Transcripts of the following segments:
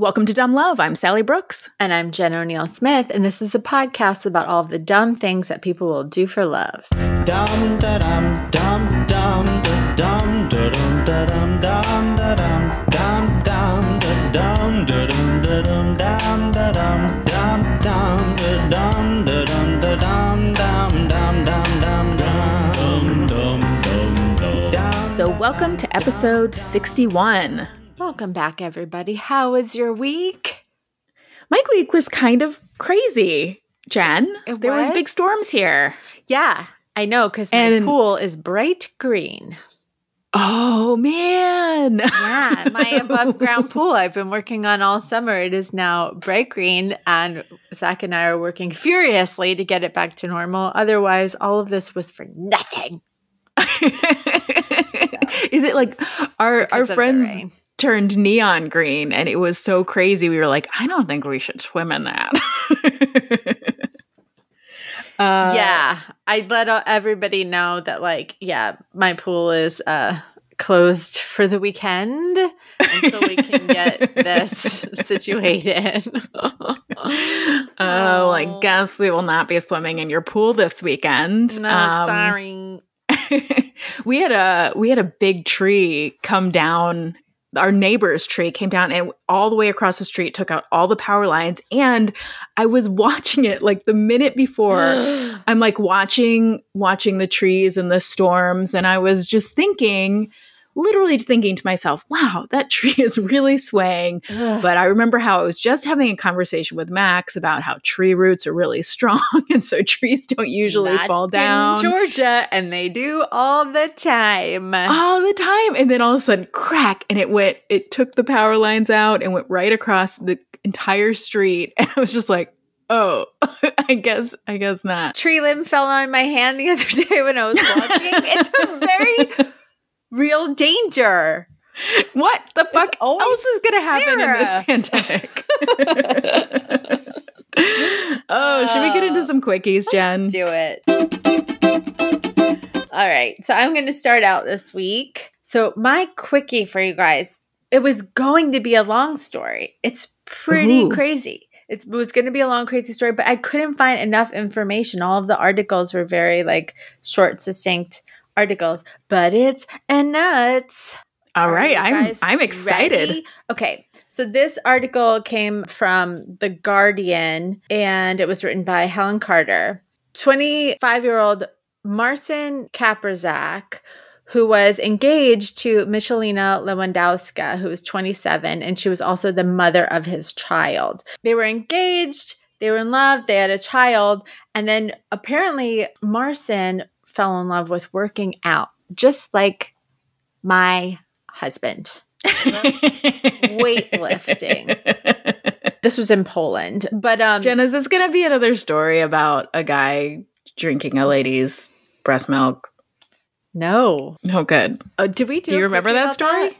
Welcome to Dumb Love. I'm Sally Brooks. And I'm Jen O'Neill Smith, and this is a podcast about all of the dumb things that people will do for love. Dum da dum dum dum da dum da dum da dum dum da dum dum dum da dum da dum da dum dum da dum dum dum da dum da dum da dum dum dum dum dum dum dum. So welcome to episode 61. Welcome back, everybody. How was your week? My week was kind of crazy, Jen. There was big storms here. Yeah, I know, because my pool is bright green. Oh, man. Yeah, my above-ground pool I've been working on all summer. It is now bright green, and Zach and I are working furiously to get it back to normal. Otherwise, all of this was for nothing. Is it like our friends turned neon green and it was so crazy we were like, I don't think we should swim in that. Yeah, I let everybody know that, like, yeah, my pool is closed for the weekend until we can get this situated. Oh, I guess we will not be swimming in your pool this weekend. No, sorry. We had a big tree come down. Our neighbor's tree came down and all the way across the street, took out all the power lines. And I was watching it like the minute before. I'm like watching the trees and the storms. And I was just thinking to myself, wow, that tree is really swaying. But I remember how I was just having a conversation with Max about how tree roots are really strong. And so trees don't usually fall down. In Georgia, and they do all the time. All the time. And then all of a sudden, crack. And it took the power lines out and went right across the entire street. And I was just like, oh, I guess not. Tree limb fell on my hand the other day when I was watching. It's a very real danger. What the fuck else is going to happen in this pandemic? Oh, should we get into some quickies, Jen? Let's do it. All right. So I'm going to start out this week. So my quickie for you guys, it was going to be a long story. It's pretty crazy. It was going to be a long, crazy story, but I couldn't find enough information. All of the articles were very, like, short, succinct articles, but it's nuts. All right, I'm excited. Ready? Okay, so this article came from The Guardian, and it was written by Helen Carter. 25-year-old Marcin Kasprzak, who was engaged to Michalina Lewandowska, who was 27, and she was also the mother of his child. They were engaged, they were in love, they had a child, and then apparently Marcin fell in love with working out, just like my husband. Weightlifting. This was in Poland. But Jen, is this going to be another story about a guy drinking a lady's breast milk? No. Oh, good. Do you remember that story? That?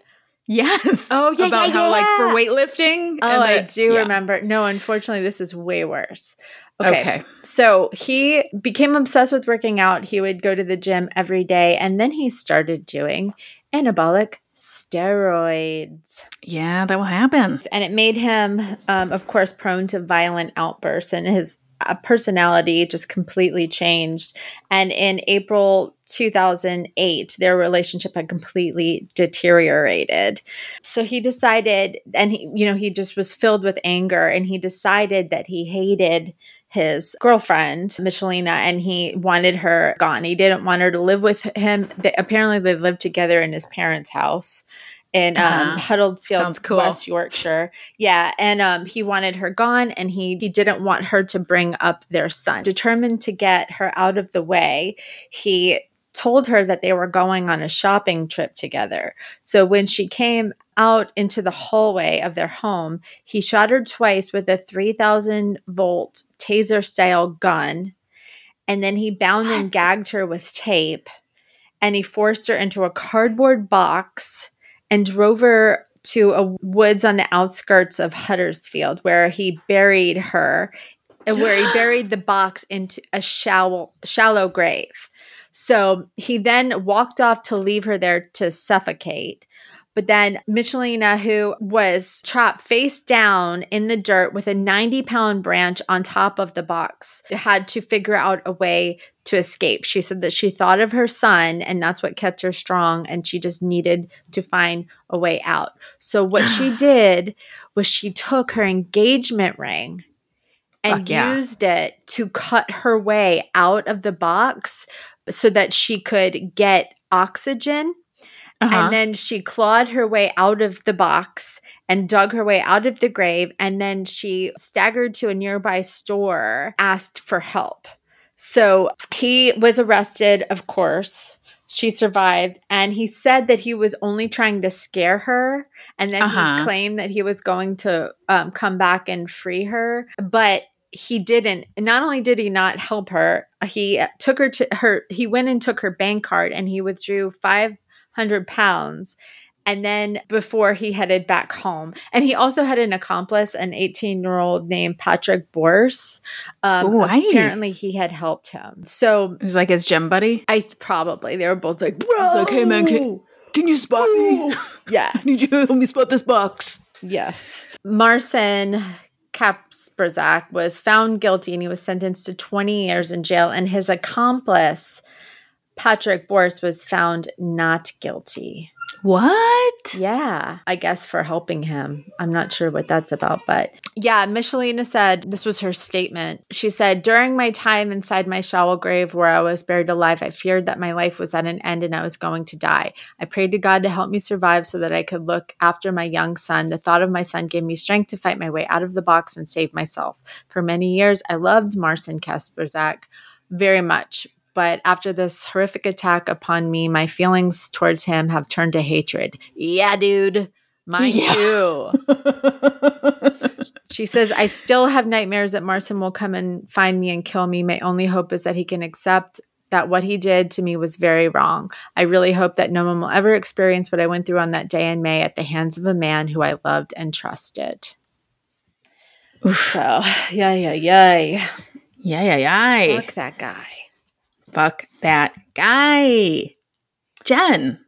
Yes. Oh, yeah. About how, like, for weightlifting. Oh, I do remember. No, unfortunately, this is way worse. Okay. So he became obsessed with working out. He would go to the gym every day. And then he started doing anabolic steroids. Yeah, that will happen. And it made him, of course, prone to violent outbursts. And his personality just completely changed. And in April 2008, their relationship had completely deteriorated. So he decided, and he just was filled with anger. And he decided that he hated his girlfriend, Michalina, and he wanted her gone. He didn't want her to live with him. Apparently, they lived together in his parents' house in Huddersfield, cool. West Yorkshire. Yeah, and he wanted her gone, and he didn't want her to bring up their son. Determined to get her out of the way, he told her that they were going on a shopping trip together. So when she came out into the hallway of their home, he shot her twice with a 3,000-volt taser-style gun, and then he bound and gagged her with tape, and he forced her into a cardboard box and drove her to a woods on the outskirts of Huddersfield, where he buried her, and where he buried the box into a shallow grave. So he then walked off to leave her there to suffocate. But then Michalina, who was trapped face down in the dirt with a 90-pound branch on top of the box, had to figure out a way to escape. She said that she thought of her son, and that's what kept her strong, and she just needed to find a way out. So what she did was she took her engagement ring and used it to cut her way out of the box so that she could get oxygen. And then she clawed her way out of the box and dug her way out of the grave. And then she staggered to a nearby store, asked for help. So he was arrested, of course. She survived. And he said that he was only trying to scare her. And then he claimed that he was going to come back and free her. But he didn't. Not only did he not help her, he took her to her. He went and took her bank card, and he withdrew £500, and then before he headed back home. And he also had an accomplice, an 18-year-old named Patrick Borys. Apparently he had helped him. So it was like his gym buddy. Probably they were both like, bro, like, hey man, can you spot me? Yeah, I need you to help me spot this box. Yes. Marcin Kasprzak was found guilty, and he was sentenced to 20 years in jail. And his accomplice, Patrick Borys, was found not guilty. What? Yeah. I guess for helping him. I'm not sure what that's about, but yeah, Michalina said, this was her statement. She said, during my time inside my shallow grave where I was buried alive, I feared that my life was at an end and I was going to die. I prayed to God to help me survive so that I could look after my young son. The thought of my son gave me strength to fight my way out of the box and save myself. For many years, I loved Marcin Kasprzak very much. But after this horrific attack upon me, my feelings towards him have turned to hatred. Yeah, dude. Mine too. She says, I still have nightmares that Marcin will come and find me and kill me. My only hope is that he can accept that what he did to me was very wrong. I really hope that no one will ever experience what I went through on that day in May at the hands of a man who I loved and trusted. Oof. So, yay. Fuck that guy. Fuck that guy. Jen,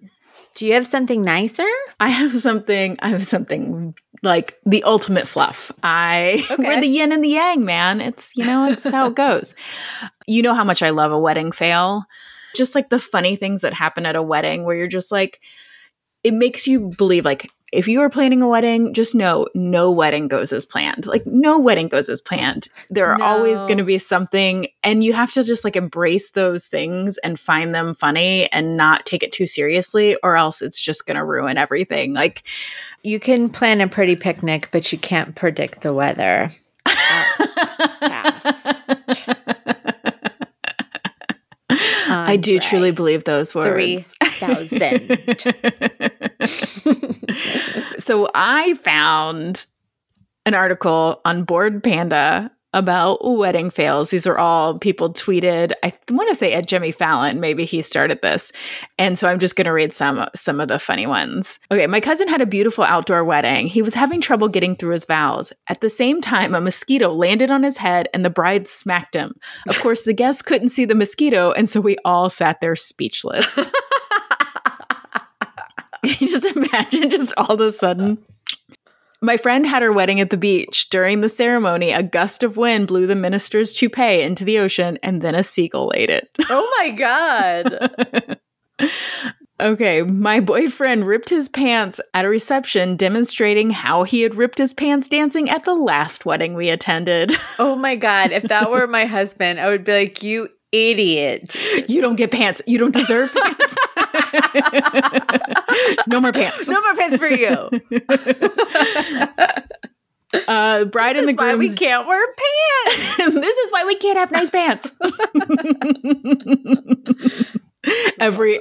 do you have something nicer? I have something like the ultimate fluff. We're the yin and the yang, man. It's how it goes. You know how much I love a wedding fail. Just like the funny things that happen at a wedding where you're just like, it makes you believe, like, if you are planning a wedding, just know no wedding goes as planned. Like, no wedding goes as planned. There are always going to be something, and you have to just like embrace those things and find them funny and not take it too seriously, or else it's just going to ruin everything. Like, you can plan a pretty picnic, but you can't predict the weather. I do truly believe those words. 3,000. So I found an article on Bored Panda about wedding fails. These are all people tweeted, I want to say at Jimmy Fallon, maybe he started this. And so I'm just going to read some of the funny ones. Okay, my cousin had a beautiful outdoor wedding. He was having trouble getting through his vows. At the same time, a mosquito landed on his head and the bride smacked him. Of course, the guests couldn't see the mosquito, and so we all sat there speechless. You just imagine just all of a sudden. My friend had her wedding at the beach. During the ceremony, a gust of wind blew the minister's toupee into the ocean, and then a seagull ate it. Oh, my God. Okay, my boyfriend ripped his pants at a reception, demonstrating how he had ripped his pants dancing at the last wedding we attended. Oh, my God. If that were my husband, I would be like, you idiot. You don't get pants. You don't deserve pants. No more pants. No more pants for you. Bride and the groom. This is why we can't wear pants. This is why we can't have nice pants. Every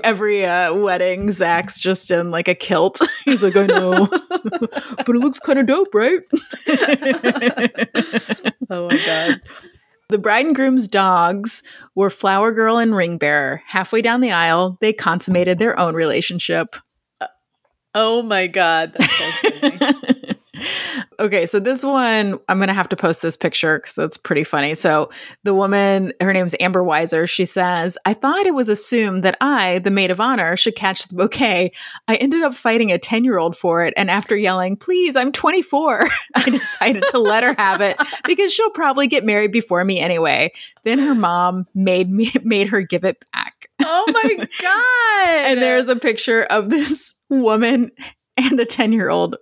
wedding, Zach's just in like a kilt. He's like, I know, but it looks kind of dope, right? Oh my God. The bride and groom's dogs were flower girl and ring bearer. Halfway down the aisle, they consummated their own relationship. Oh my God. That's so funny. Okay, so this one, I'm going to have to post this picture because it's pretty funny. So the woman, her name's Amber Weiser, she says, I thought it was assumed that I, the maid of honor, should catch the bouquet. I ended up fighting a 10-year-old for it. And after yelling, please, I'm 24, I decided to let her have it because she'll probably get married before me anyway. Then her mom made her give it back. Oh my God. And there's a picture of this woman and a 10-year-old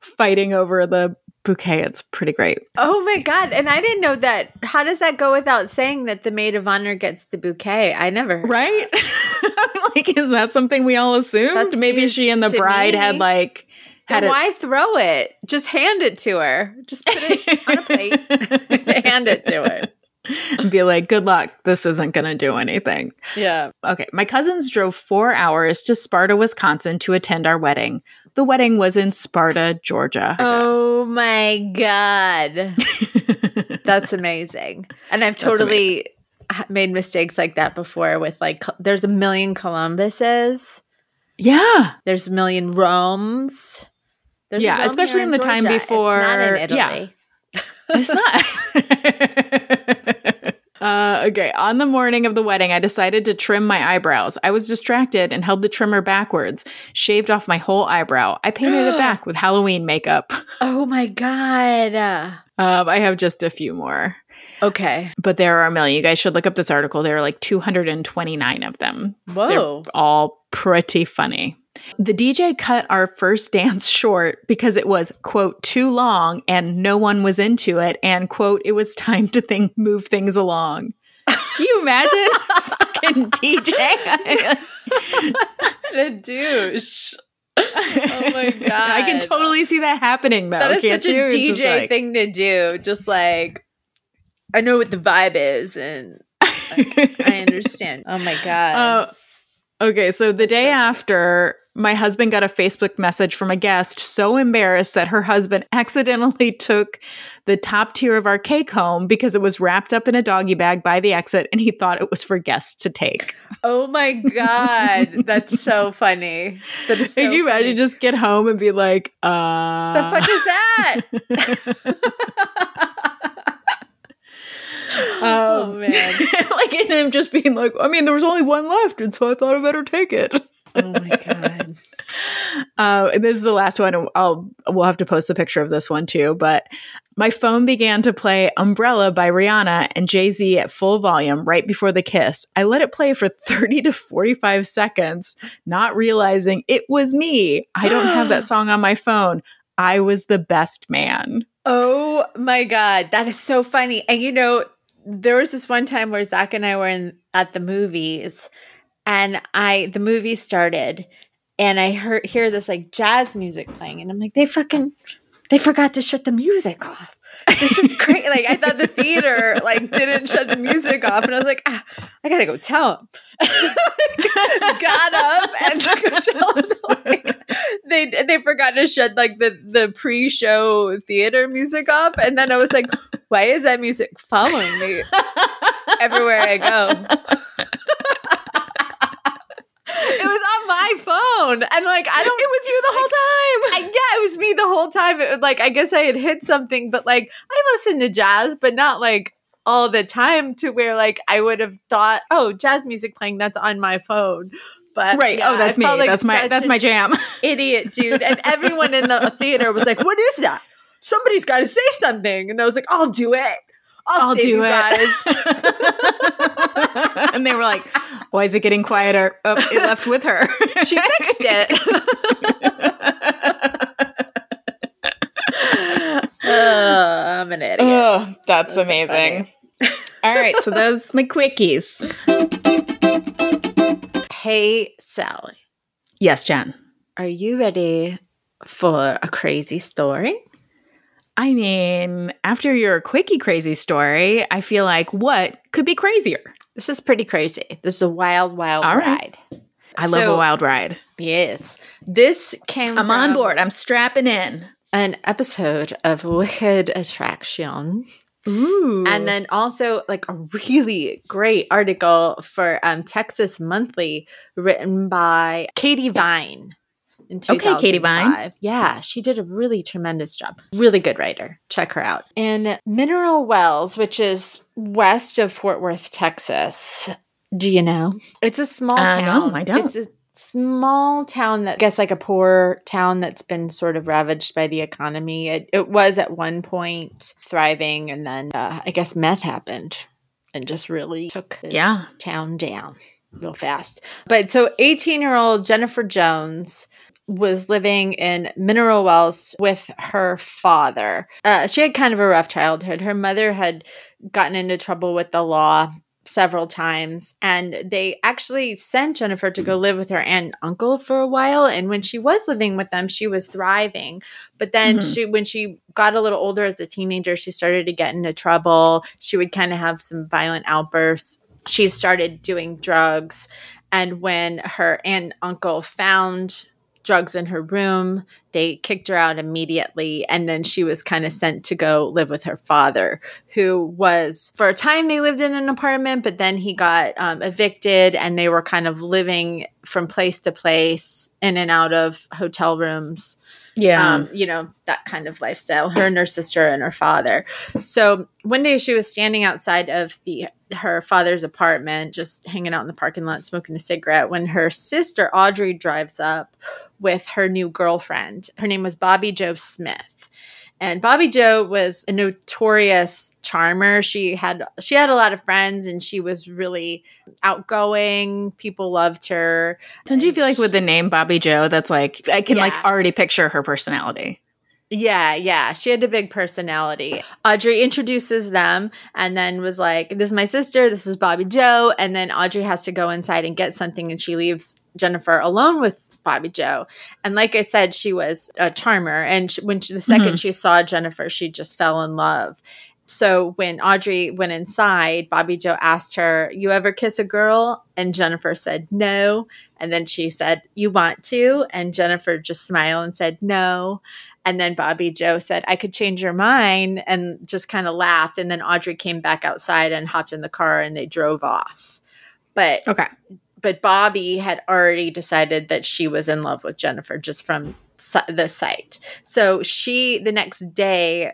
fighting over the bouquet. It's pretty great. Oh my God. And I didn't know that. How does that go without saying that the maid of honor gets the bouquet? I never heard. Right? Like, is that something we all assumed? That's maybe she and the bride had like... Then why throw it? Just hand it to her. Just put it on a plate and hand it to her. And be like, good luck. This isn't going to do anything. Yeah. Okay. My cousins drove 4 hours to Sparta, Wisconsin to attend our wedding. The wedding was in Sparta, Georgia. Oh my God. That's amazing. And I've totally made mistakes like that before with like, there's a million Columbuses. Yeah. There's a million Romes. There's a Rome, especially in the Georgia. Time before. It's not in Italy. Yeah. It's not. Okay. On the morning of the wedding, I decided to trim my eyebrows. I was distracted and held the trimmer backwards, shaved off my whole eyebrow. I painted it back with Halloween makeup. Oh my God. I have just a few more. Okay. But there are a million. You guys should look up this article. There are like 229 of them. Whoa. They're all pretty funny. The DJ cut our first dance short because it was, quote, too long and no one was into it. And, quote, it was time to move things along. Can you imagine? Fucking DJ. What a douche. Oh my God. I can totally see that happening though. That is such a DJ thing to do. Just like, I know what the vibe is and like, I understand. Oh my God. Okay, so the day after, my husband got a Facebook message from a guest so embarrassed that her husband accidentally took the top tier of our cake home because it was wrapped up in a doggy bag by the exit, and he thought it was for guests to take. Oh my God. That's so funny. That is so funny. Can you imagine just get home and be like, the fuck is that? Oh man. Like, and him just being like, I mean, there was only one left, and so I thought I better take it. Oh my God. And this is the last one. We'll have to post a picture of this one too, but my phone began to play Umbrella by Rihanna and Jay-Z at full volume right before the kiss. I let it play for 30 to 45 seconds, not realizing it was me. I don't have that song on my phone. I was the best man. Oh my God. That is so funny. And you know, there was this one time where Zach and I were at the movies, and the movie started, and I hear this like jazz music playing, and I'm like, they forgot to shut the music off. This is great. Like, I thought the theater like didn't shut the music off, and I was like, I gotta go tell them. Got up and go tell them. Like, they forgot to shut like the pre-show theater music off, and then I was like, why is that music following me everywhere I go? It was on my phone. And like, I don't. It was you the whole time. Yeah, it was me the whole time. It was like, I guess I had hit something, but like, I listen to jazz, but not like all the time to where like I would have thought, oh, jazz music playing, that's on my phone. But right. Yeah, oh, that's me. Like that's my jam. Idiot, dude. And everyone in the theater was like, what is that? Somebody's got to say something. And I was like, I'll do it. I'll do it. And they were like, why is it getting quieter? Oh, it left with her. She fixed it. I'm an idiot. Oh, that's amazing. All right. So those my quickies. Hey, Sally. Yes, Jen. Are you ready for a crazy story? I mean, after your quickie crazy story, I feel like what could be crazier? This is pretty crazy. This is a wild, wild ride. Right. I love a wild ride. Yes. This came I'm on board. I'm strapping in. An episode of Wicked Attraction. Ooh. And then also like a really great article for Texas Monthly written by Katie Vine. in 2005. Okay, Katie Vine. Yeah, she did a really tremendous job. Really good writer. Check her out. In Mineral Wells, which is west of Fort Worth, Texas, do you know? It's a small town. No, I don't. It's a small town that, I guess, like a poor town that's been sort of ravaged by the economy. It was at one point thriving, and then I guess meth happened and just really took this town down real fast. But so 18-year-old Jennifer Jones was living in Mineral Wells with her father. She had kind of a rough childhood. Her mother had gotten into trouble with the law several times, and they actually sent Jennifer to go live with her aunt and uncle for a while. And when she was living with them, she was thriving. But then when she got a little older as a teenager, she started to get into trouble. She would kind of have some violent outbursts. She started doing drugs. And when her aunt and uncle found drugs in her room, they kicked her out immediately. And then she was kind of sent to go live with her father, who was, for a time they lived in an apartment, but then he got evicted, and they were kind of living from place to place, in and out of hotel rooms. Yeah. You know, that kind of lifestyle, her and her sister and her father. So one day she was standing outside of her father's apartment, just hanging out in the parking lot, smoking a cigarette, when her sister Audrey drives up with her new girlfriend. Her name was Bobby Jo Smith. And Bobby Jo was a notorious charmer. She had a lot of friends, and she was really outgoing. People loved her. Don't you feel like with the name Bobby Jo, that's like I can like already picture her personality? Yeah. She had a big personality. Audrey introduces them and then was like, this is my sister, this is Bobby Jo. And then Audrey has to go inside and get something, and she leaves Jennifer alone with Bobby Jo. And like I said, she was a charmer. And the second she saw Jennifer, she just fell in love. So when Audrey went inside, Bobby Jo asked her, you ever kiss a girl? And Jennifer said, no. And then she said, you want to? And Jennifer just smiled and said, no. And then Bobby Jo said, I could change your mind, and just kind of laughed. And then Audrey came back outside and hopped in the car, and they drove off. But Bobby had already decided that she was in love with Jennifer just from the sight. So she, the next day,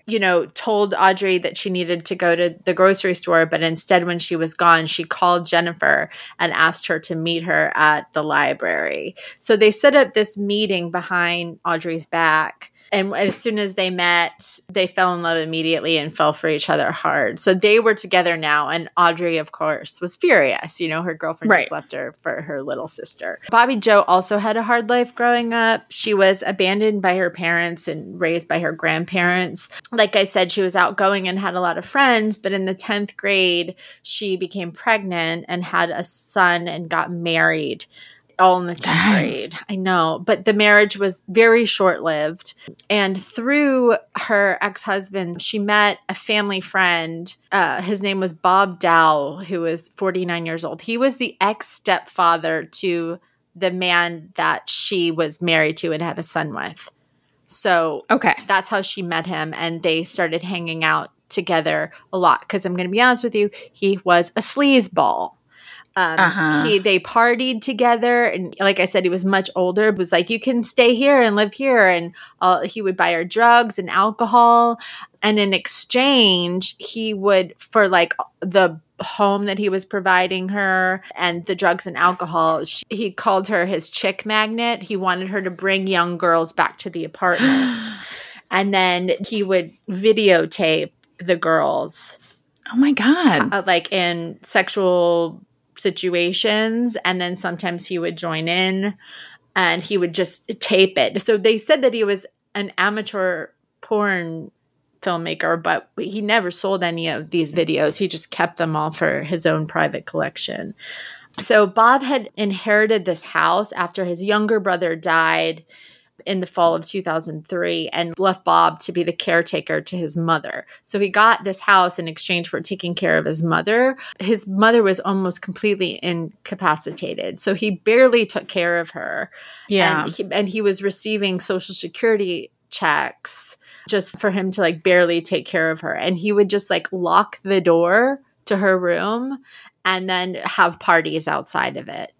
told Audrey that she needed to go to the grocery store. But instead, when she was gone, she called Jennifer and asked her to meet her at the library. So they set up this meeting behind Audrey's back. And as soon as they met, they fell in love immediately and fell for each other hard. So they were together now. And Audrey, of course, was furious. Her girlfriend just left her for her little sister. Bobby Jo also had a hard life growing up. She was abandoned by her parents and raised by her grandparents. Like I said, she was outgoing and had a lot of friends. But in the 10th grade, she became pregnant and had a son and got married. All in the 10th grade. I know. But the marriage was very short-lived. And through her ex-husband, she met a family friend. His name was Bob Dow, who was 49 years old. He was the ex-stepfather to the man that she was married to and had a son with. So that's how she met him. And they started hanging out together a lot. Because I'm going to be honest with you, he was a sleazeball. They partied together, and like I said, he was much older. It was like, you can stay here and live here, and he would buy her drugs and alcohol, and in exchange, he would, for like the home that he was providing her and the drugs and alcohol, he called her his chick magnet. He wanted her to bring young girls back to the apartment, and then he would videotape the girls. Oh my God! Like in sexual situations, and then sometimes he would join in, and he would just tape it. So they said that he was an amateur porn filmmaker, but he never sold any of these videos. He just kept them all for his own private collection. So Bob had inherited this house after his younger brother died in the fall of 2003, and left Bob to be the caretaker to his mother. So he got this house in exchange for taking care of his mother. His mother was almost completely incapacitated, so he barely took care of her. Yeah. And he was receiving Social Security checks just for him to like barely take care of her. And he would just like lock the door to her room and then have parties outside of it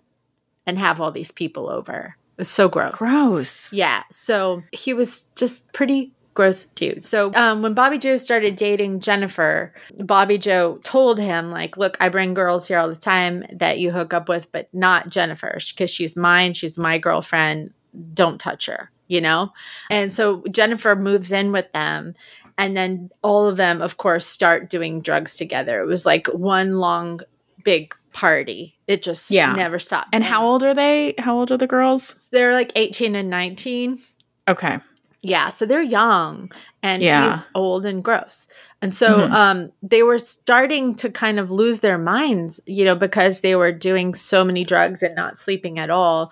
and have all these people over. It was so gross. Gross. Yeah. So he was just pretty gross dude. So when Bobby Jo started dating Jennifer, Bobby Jo told him, like, look, I bring girls here all the time that you hook up with, but not Jennifer because she's mine. She's my girlfriend. Don't touch her, you know? And so Jennifer moves in with them. And then all of them, of course, start doing drugs together. It was like one long, big party. It just never stopped. And how old are they? How old are the girls? They're like 18 and 19. Okay. Yeah. So they're young and he's old and gross. And so they were starting to kind of lose their minds, you know, because they were doing so many drugs and not sleeping at all.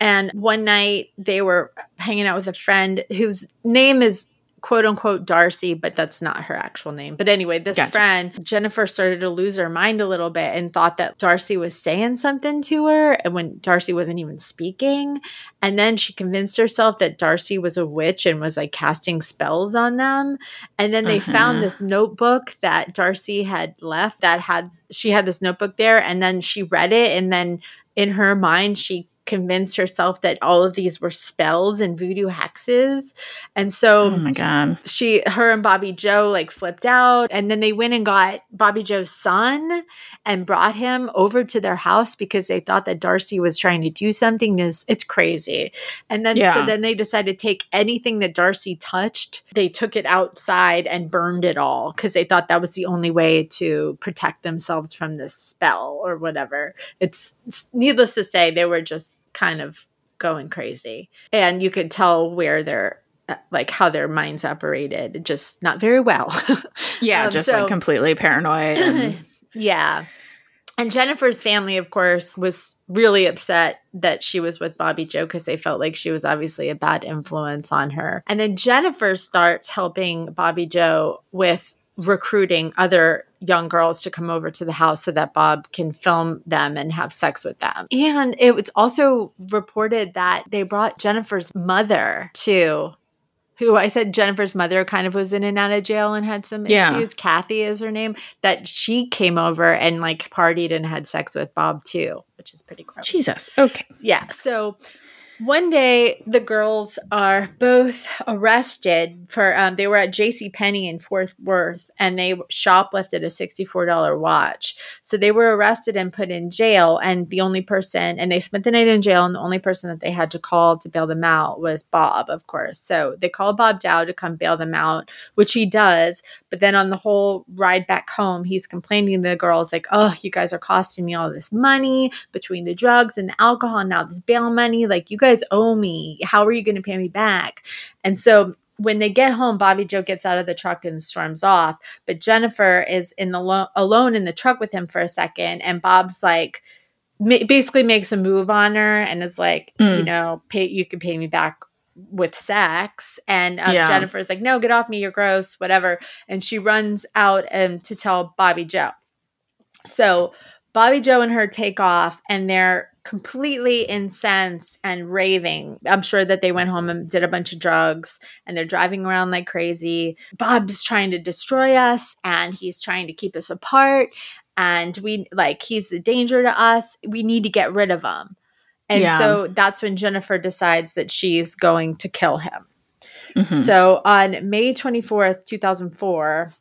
And one night they were hanging out with a friend whose name is quote unquote Darcy, but that's not her actual name. But anyway, this friend, Jennifer, started to lose her mind a little bit and thought that Darcy was saying something to her, and when Darcy wasn't even speaking. And then she convinced herself that Darcy was a witch and was like casting spells on them. And then they found this notebook that Darcy had left that had, she had this notebook there, and then she read it. And then in her mind, she convinced herself that all of these were spells and voodoo hexes. And so her and Bobby Jo like flipped out, and then they went and got Bobby Jo's son and brought him over to their house because they thought that Darcy was trying to do something. It's crazy. And then so then they decided to take anything that Darcy touched. They took it outside and burned it all because they thought that was the only way to protect themselves from this spell or whatever. It's needless to say, they were just kind of going crazy, and you could tell where they're like how their minds operated, just not very well. Like completely paranoid and and Jennifer's family, of course, was really upset that she was with Bobby Jo because they felt like she was obviously a bad influence on her. And then Jennifer starts helping Bobby Jo with recruiting other young girls to come over to the house so that Bob can film them and have sex with them. And it was also reported that they brought Jennifer's mother too, who I said Jennifer's mother kind of was in and out of jail and had some issues. Kathy is her name. That she came over and like partied and had sex with Bob too, which is pretty gross. Jesus. Okay. Yeah. So one day, the girls are both arrested for they were at JCPenney in Fort Worth, and they shoplifted a $64 watch. So they were arrested and put in jail, and they spent the night in jail, and the only person that they had to call to bail them out was Bob, of course. So they called Bob Dow to come bail them out, which he does, but then on the whole ride back home, he's complaining to the girls like, oh, you guys are costing me all this money between the drugs and the alcohol and now this bail money. Like, you guys owe me. How are you going to pay me back? And so when they get home, Bobby Jo gets out of the truck and storms off. But Jennifer is alone in the truck with him for a second. And Bob's like, basically makes a move on her and is like, you know, you can pay me back with sex. And Jennifer's like, no, get off me. You're gross, whatever. And she runs out to tell Bobby Jo. So Bobby Jo and her take off, and they're completely incensed and raving. I'm sure that they went home and did a bunch of drugs, and they're driving around like crazy. Bob's trying to destroy us, and he's trying to keep us apart, and he's a danger to us. We need to get rid of him. And so that's when Jennifer decides that she's going to kill him. Mm-hmm. So on May 24th, 2004,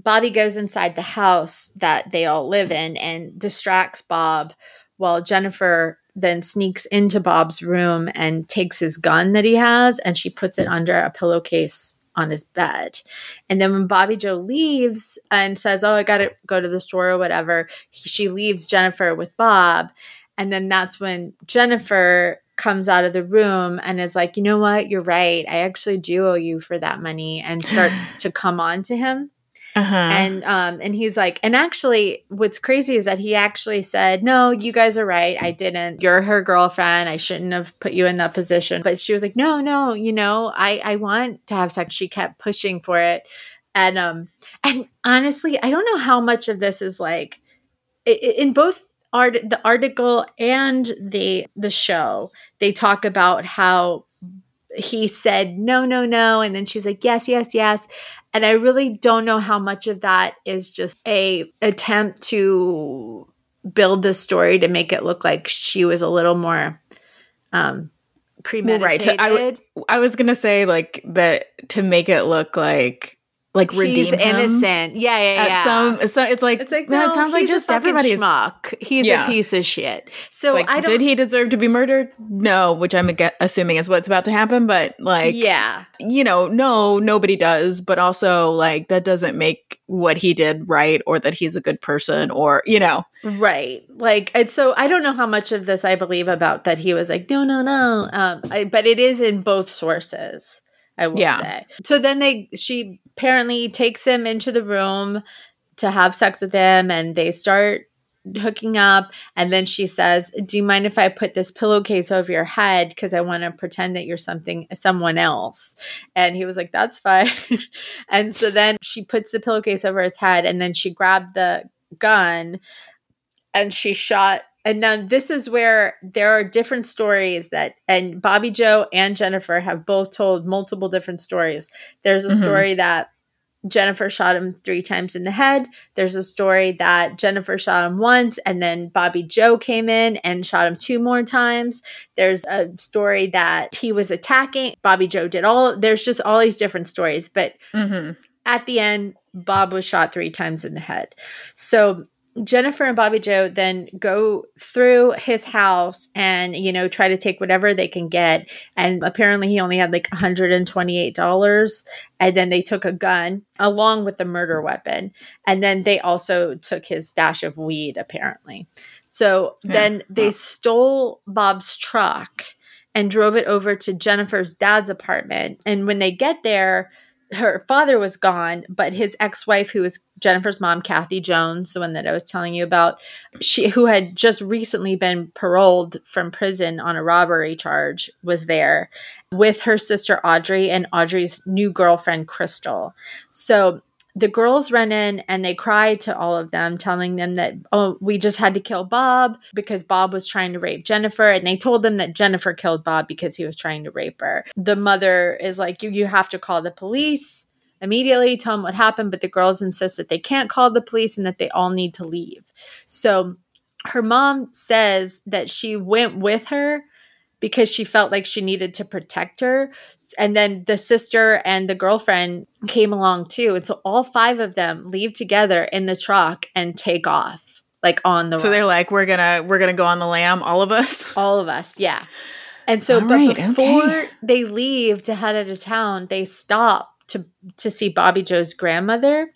Bobby goes inside the house that they all live in and distracts Bob, while Jennifer then sneaks into Bob's room and takes his gun that he has, and she puts it under a pillowcase on his bed. And then when Bobby Jo leaves and says, oh, I got to go to the store or whatever, she leaves Jennifer with Bob. And then that's when Jennifer comes out of the room and is like, you know what? You're right. I actually do owe you for that money, and starts to come on to him. Uh-huh. And he's like, and actually what's crazy is that he actually said, no, you guys are right. I didn't. You're her girlfriend. I shouldn't have put you in that position. But she was like, no, you know, I want to have sex. She kept pushing for it. And honestly, I don't know how much of this is like in both the article and the show, they talk about how he said, no. And then she's like, yes. And I really don't know how much of that is just a attempt to build the story to make it look like she was a little more premeditated. Well, right. I was going to say, like, that to make it look like he's redeem him. Innocent. Yeah, yeah, yeah. So it's like no, it sounds like just everybody schmuck. He's a piece of shit. So like, I don't. Did he deserve to be murdered? No, which I'm assuming is what's about to happen. But like, yeah, you know, no, nobody does. But also, like, that doesn't make what he did right, or that he's a good person, or you know, right? Like, and so I don't know how much of this I believe about that he was like, no. But it is in both sources. I will say. So then she apparently takes him into the room to have sex with him, and they start hooking up. And then she says, "Do you mind if I put this pillowcase over your head? Because I want to pretend that you're someone else." And he was like, "That's fine." And so then she puts the pillowcase over his head, and then she grabbed the gun and she shot. And now this is where there are different stories and Bobby Jo and Jennifer have both told multiple different stories. There's a story that Jennifer shot him 3 times in the head. There's a story that Jennifer shot him once, and then Bobby Jo came in and shot him 2 more times. There's a story that he was attacking. Bobby Jo did there's just all these different stories. But at the end, Bob was shot 3 times in the head. So Jennifer and Bobby Jo then go through his house and, you know, try to take whatever they can get. And apparently he only had like $128. And then they took a gun along with the murder weapon. And then they also took his stash of weed, apparently. So then they stole Bob's truck and drove it over to Jennifer's dad's apartment. And when they get there, her father was gone, but his ex-wife, who was Jennifer's mom, Kathy Jones, the one that I was telling you about, who had just recently been paroled from prison on a robbery charge, was there with her sister Audrey and Audrey's new girlfriend, Crystal. So the girls run in and they cry to all of them, telling them that, oh, we just had to kill Bob because Bob was trying to rape Jennifer. And they told them that Jennifer killed Bob because he was trying to rape her. The mother is like, you have to call the police immediately, tell them what happened. But the girls insist that they can't call the police and that they all need to leave. So her mom says that she went with her because she felt like she needed to protect her. And then the sister and the girlfriend came along too. And so all 5 of them leave together in the truck and take off, like on the road. So they're like, we're gonna go on the lam, all of us? All of us, yeah. And so before they leave to head out of town, they stop to see Bobby Jo's grandmother.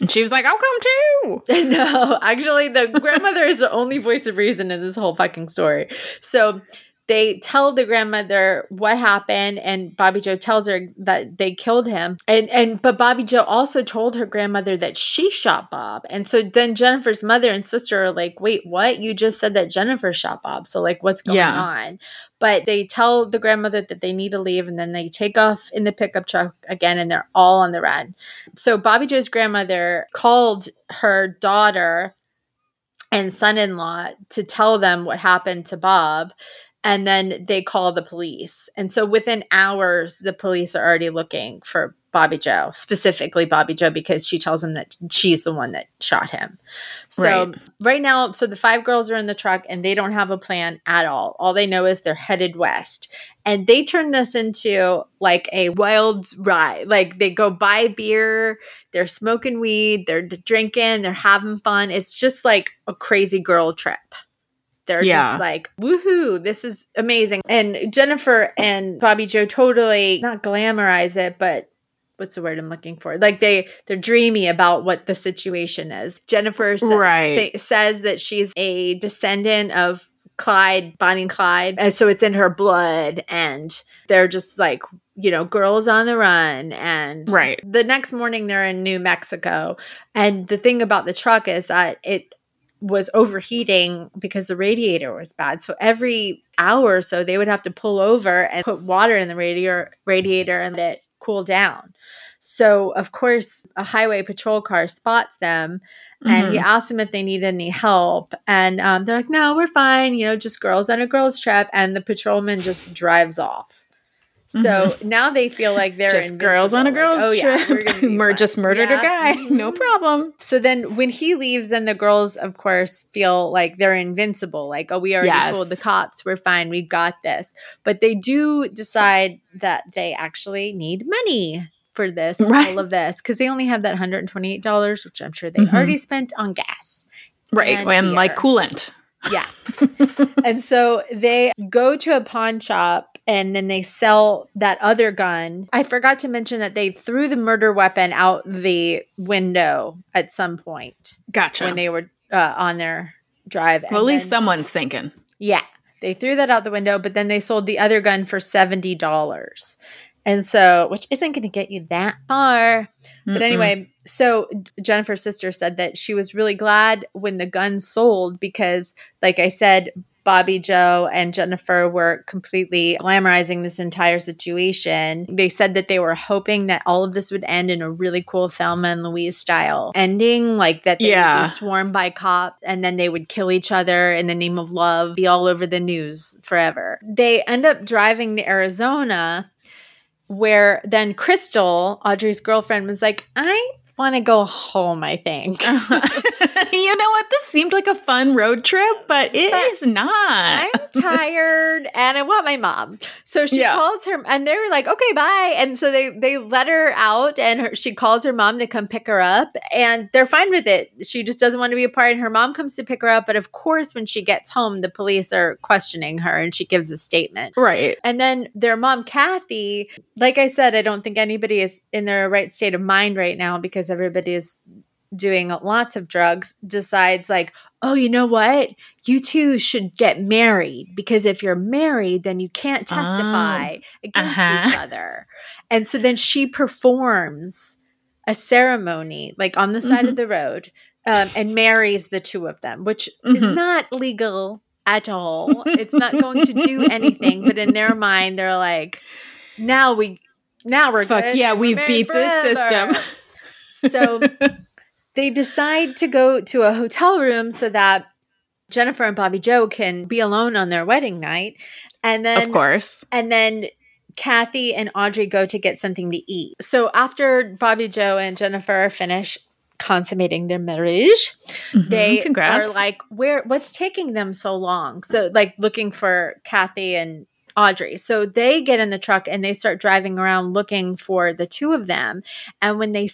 And she was like, I'll come too. No, actually the grandmother is the only voice of reason in this whole fucking story. So they tell the grandmother what happened, and Bobby Jo tells her that they killed him. But Bobby Jo also told her grandmother that she shot Bob. And so then Jennifer's mother and sister are like, wait, what? You just said that Jennifer shot Bob. So like, what's going on? But they tell the grandmother that they need to leave, and then they take off in the pickup truck again, and they're all on the run. So Bobby Jo's grandmother called her daughter and son-in-law to tell them what happened to Bob. And then they call the police. And so within hours, the police are already looking for Bobby Jo, specifically Bobby Jo, because she tells him that she's the one that shot him. So right now, so the 5 girls are in the truck and they don't have a plan at all. All they know is they're headed west. And they turn this into like a wild ride. Like they go buy beer, they're smoking weed, they're drinking, they're having fun. It's just like a crazy girl trip. They're just like, woohoo, this is amazing. And Jennifer and Bobby Jo totally not glamorize it, but what's the word I'm looking for? Like they're dreamy about what the situation is. Jennifer says that she's a descendant of Bonnie and Clyde. And so it's in her blood. And they're just like, you know, girls on the run. And the next morning they're in New Mexico. And the thing about the truck is that it was overheating because the radiator was bad. So every hour or so, they would have to pull over and put water in the radiator and let it cool down. So, of course, a highway patrol car spots them, and he asks them if they need any help. And they're like, no, we're fine. You know, just girls on a girls' trip. And the patrolman just drives off. So now they feel like they're just invincible. Girls on a girls trip. We're just murdered a guy. Mm-hmm. No problem. So then when he leaves, then the girls, of course, feel like they're invincible. Like, oh, we already fooled the cops. We're fine. We've got this. But they do decide that they actually need money for this, all of this, because they only have that $128, which I'm sure they already spent on gas. Right. And like coolant. Yeah. And so they go to a pawn shop and then they sell that other gun. I forgot to mention that they threw the murder weapon out the window at some point. Gotcha. When they were on their drive. Well, at least someone's thinking. Yeah. They threw that out the window, but then they sold the other gun for $70. And so, which isn't going to get you that far. Mm-mm. But anyway, so Jennifer's sister said that she was really glad when the gun sold because, like I said, Bobby Jo and Jennifer were completely glamorizing this entire situation. They said that they were hoping that all of this would end in a really cool Thelma and Louise style ending, like that they would be swarmed by cops and then they would kill each other in the name of love, be all over the news forever. They end up driving to Arizona, where then Crystal, Audrey's girlfriend, was like, I want to go home, I think. You know what? This seemed like a fun road trip, but is not. I'm tired and I want my mom. So she calls her and they're like, okay, bye. And so they let her out and she calls her mom to come pick her up and they're fine with it. She just doesn't want to be a part. And her mom comes to pick her up. But of course, when she gets home, the police are questioning her and she gives a statement. Right. And then their mom, Kathy, like I said, I don't think anybody is in their right state of mind right now because everybody is doing lots of drugs, decides like, oh, you know what? You two should get married because if you're married, then you can't testify against each other. And so then she performs a ceremony like on the side of the road and marries the two of them, which is not legal at all. It's not going to do anything. But in their mind, they're like, now we're good. Yeah, we've beat this system. So they decide to go to a hotel room so that Jennifer and Bobby Jo can be alone on their wedding night. And then, of course. And then Kathy and Audrey go to get something to eat. So after Bobby Jo and Jennifer finish consummating their marriage, they are like, what's taking them so long? So like looking for Kathy and Audrey. So they get in the truck and they start driving around looking for the two of them. And when they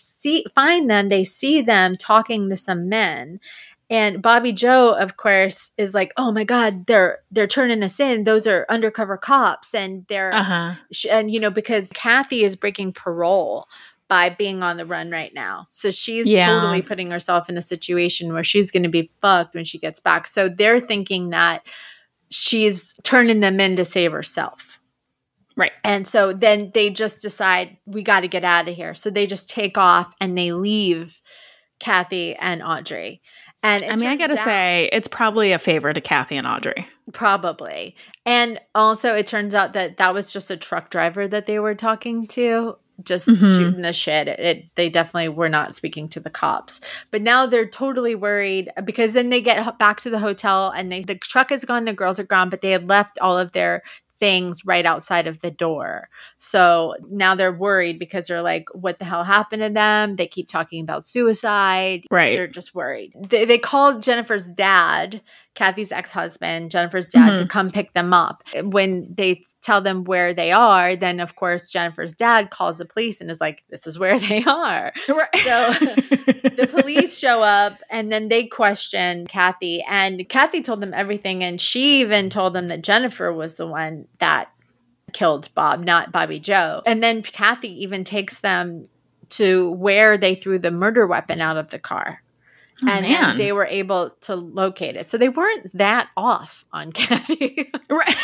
find them, they see them talking to some men. And Bobby Jo, of course, is like, "Oh my God, they're turning us in. Those are undercover cops, and they're and you know because Kathy is breaking parole by being on the run right now. So she's totally putting herself in a situation where she's going to be fucked when she gets back. So they're thinking that." She's turning them in to save herself. Right. And so then they just decide we got to get out of here. So they just take off and they leave Kathy and Audrey. And I mean, I got to say, it's probably a favor to Kathy and Audrey. Probably. And also it turns out that was just a truck driver that they were talking to. Just shooting the shit. They definitely were not speaking to the cops. But now they're totally worried because then they get back to the hotel and the truck is gone, the girls are gone, but they had left all of their things right outside of the door. So now they're worried because they're like, what the hell happened to them? They keep talking about suicide. Right. They're just worried. They called Jennifer's dad, Kathy's ex-husband, Jennifer's dad, to come pick them up. When they tell them where they are, then of course Jennifer's dad calls the police and is like, this is where they are. Right. So the police show up and then they question Kathy, and Kathy told them everything, and she even told them that Jennifer was the one that killed Bob, not Bobby Jo. And then Kathy even takes them to where they threw the murder weapon out of the car. Oh, and they were able to locate it. So they weren't that off on Kathy. Right.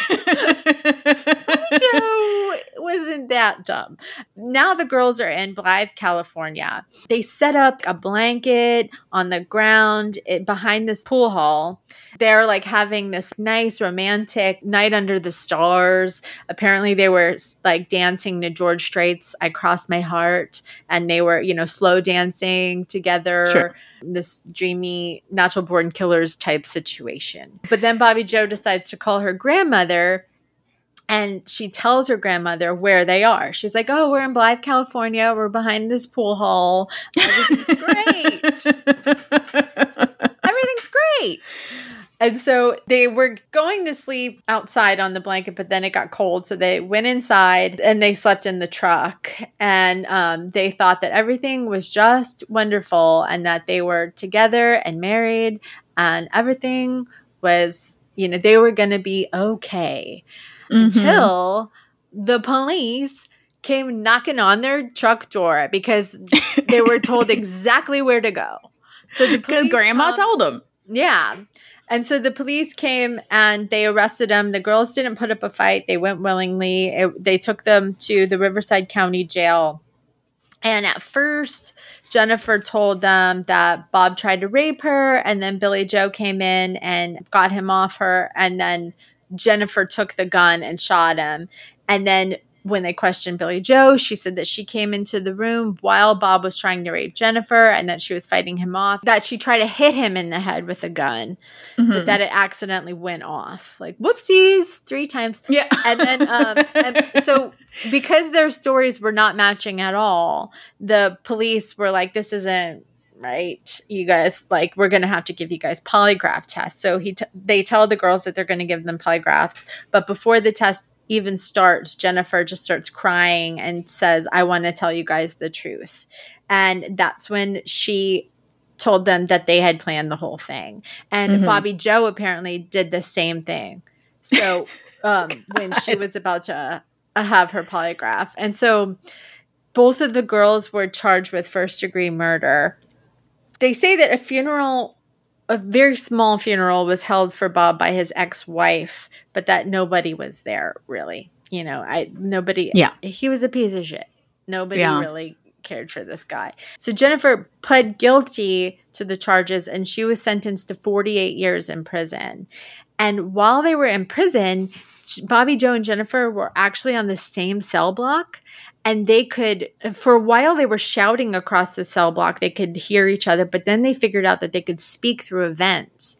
Joe wasn't that dumb. Now the girls are in Blythe, California. They set up a blanket on the ground behind this pool hall. They're like having this nice romantic night under the stars. Apparently they were like dancing to George Strait's I Cross My Heart. And they were, you know, slow dancing together. Sure. This dreamy Natural Born Killers type situation. But then Bobby Jo decides to call her grandmother And she tells her grandmother where they are. She's like, oh, we're in Blythe, California. We're behind this pool hall. Everything's great. Everything's great. And so they were going to sleep outside on the blanket, but then it got cold. So they went inside and they slept in the truck. And they thought that everything was just wonderful and that they were together and married and everything was, you know, they were going to be okay. Mm-hmm. Until the police came knocking on their truck door because they were told exactly where to go. So because grandma told them. Yeah. And so the police came and they arrested them. The girls didn't put up a fight. They went willingly. They took them to the Riverside County Jail. And at first, Jennifer told them that Bob tried to rape her. And then Billy Joe came in and got him off her. And then Jennifer took the gun and shot him. And then when they questioned Billy Joe, she said that she came into the room while Bob was trying to rape Jennifer and that she was fighting him off, that she tried to hit him in the head with a gun, mm-hmm. but that it accidentally went off. Like, whoopsies, 3 times. Yeah. And then so because their stories were not matching at all, the police were like, this isn't right, you guys, like, we're gonna have to give you guys polygraph tests. So they tell the girls that they're gonna give them polygraphs, but before the test even starts, Jennifer just starts crying and says, I want to tell you guys the truth. And that's when she told them that they had planned the whole thing. And mm-hmm. Bobby Joe apparently did the same thing. So when she was about to have her polygraph. And so both of the girls were charged with first-degree murder. They say that a very small funeral was held for Bob by his ex-wife, but that nobody was there, really. You know, nobody. Yeah. He was a piece of shit. Nobody really cared for this guy. So Jennifer pled guilty to the charges, and she was sentenced to 48 years in prison. And while they were in prison, Bobby Joe and Jennifer were actually on the same cell block. And they could, for a while they were shouting across the cell block. They could hear each other, but then they figured out that they could speak through a vent.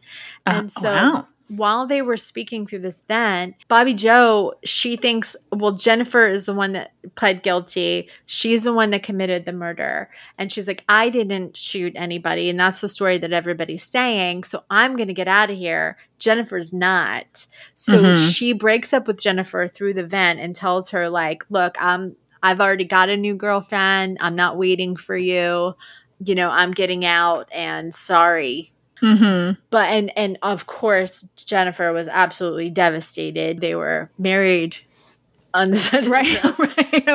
And so while they were speaking through this vent, Bobby Joe, she thinks, well, Jennifer is the one that pled guilty. She's the one that committed the murder. And she's like, I didn't shoot anybody. And that's the story that everybody's saying. So I'm going to get out of here. Jennifer's not. So she breaks up with Jennifer through the vent and tells her, like, look, I've already got a new girlfriend. I'm not waiting for you. You know, I'm getting out and sorry. Mm-hmm. But, and of course, Jennifer was absolutely devastated. They were married on the side. Right. They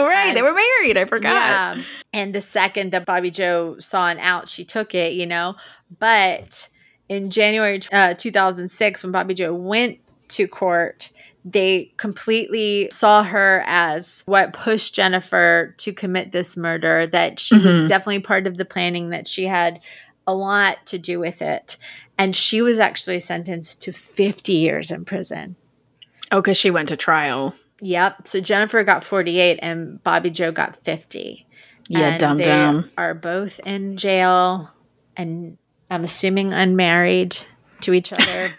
were married. I forgot. Yeah. And the second that Bobby Joe saw an out, she took it, you know. But in January 2006, when Bobby Joe went to court, they completely saw her as what pushed Jennifer to commit this murder, that she was definitely part of the planning, that she had a lot to do with it. And she was actually sentenced to 50 years in prison. Oh, because she went to trial. Yep. So Jennifer got 48 and Bobby Joe got 50. Yeah, They are both in jail and I'm assuming unmarried to each other.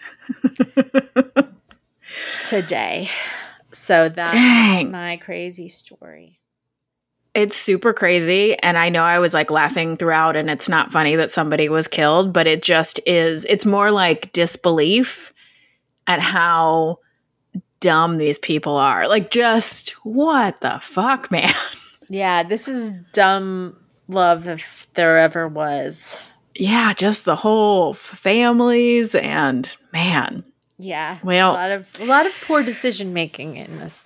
Today. So that's my crazy story. It's super crazy. And I know I was like laughing throughout, and it's not funny that somebody was killed, but it just is. It's more like disbelief at how dumb these people are. Like, just what the fuck, man? Yeah, this is dumb love if there ever was. Yeah, just the whole families and man. Yeah, well, a lot of poor decision making in this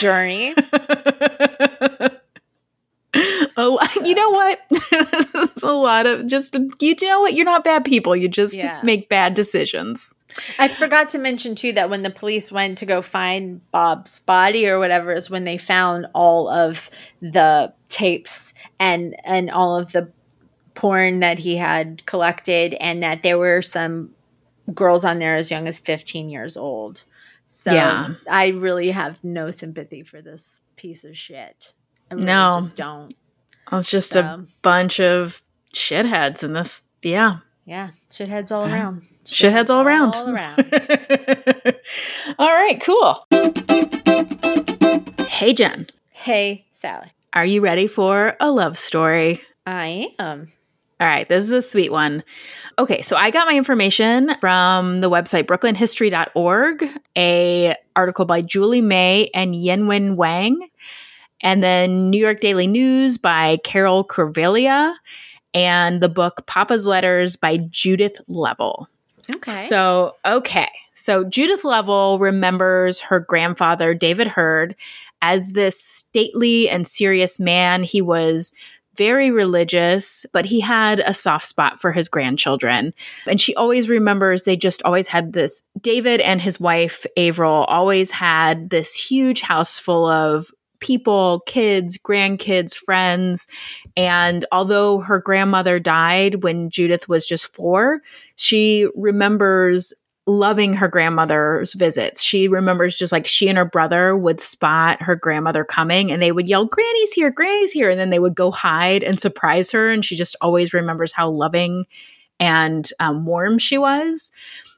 journey. You know what? This is a lot of just, you know what? You're not bad people. You just make bad decisions. I forgot to mention, too, that when the police went to go find Bob's body or whatever is when they found all of the tapes and all of the porn that he had collected, and that there were some girls on there as young as 15 years old. So I really have no sympathy for this piece of shit. I really just don't. It's just a bunch of shitheads in this. Yeah. Yeah. Shitheads all around. Shitheads all around. All right. Cool. Hey, Jen. Hey, Sally. Are you ready for a love story? I am. All right, this is a sweet one. Okay, so I got my information from the website brooklynhistory.org, a article by Julie May and Yenwen Wang, and then New York Daily News by Carol Curvelia, and the book Papa's Letters by Judith Lovell. Okay. So Judith Lovell remembers her grandfather, David Hurd, as this stately and serious man. He was very religious, but he had a soft spot for his grandchildren. And she always remembers they just always had this. David and his wife, Averill, always had this huge house full of people, kids, grandkids, friends. And although her grandmother died when Judith was just 4, she remembers loving her grandmother's visits. She remembers just like she and her brother would spot her grandmother coming and they would yell, "Granny's here, Granny's here." And then they would go hide and surprise her. And she just always remembers how loving and warm she was.